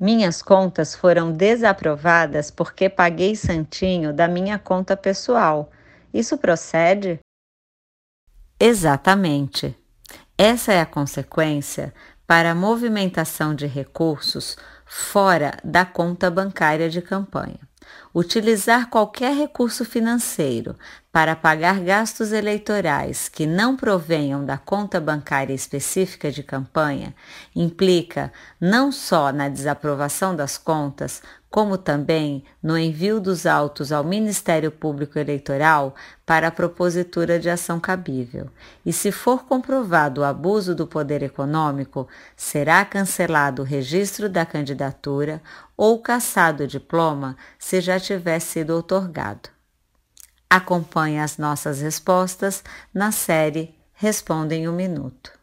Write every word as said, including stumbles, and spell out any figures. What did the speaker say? Minhas contas foram desaprovadas porque paguei santinho da minha conta pessoal. Isso procede? Exatamente. Essa é a consequência para a movimentação de recursos fora da conta bancária de campanha. Utilizar qualquer recurso financeiro para pagar gastos eleitorais que não provenham da conta bancária específica de campanha implica não só na desaprovação das contas, como também no envio dos autos ao Ministério Público Eleitoral para a propositura de ação cabível. E se for comprovado o abuso do poder econômico, será cancelado o registro da candidatura ou cassado o diploma se já tiver sido outorgado. Acompanhe as nossas respostas na série Responda em um Minuto.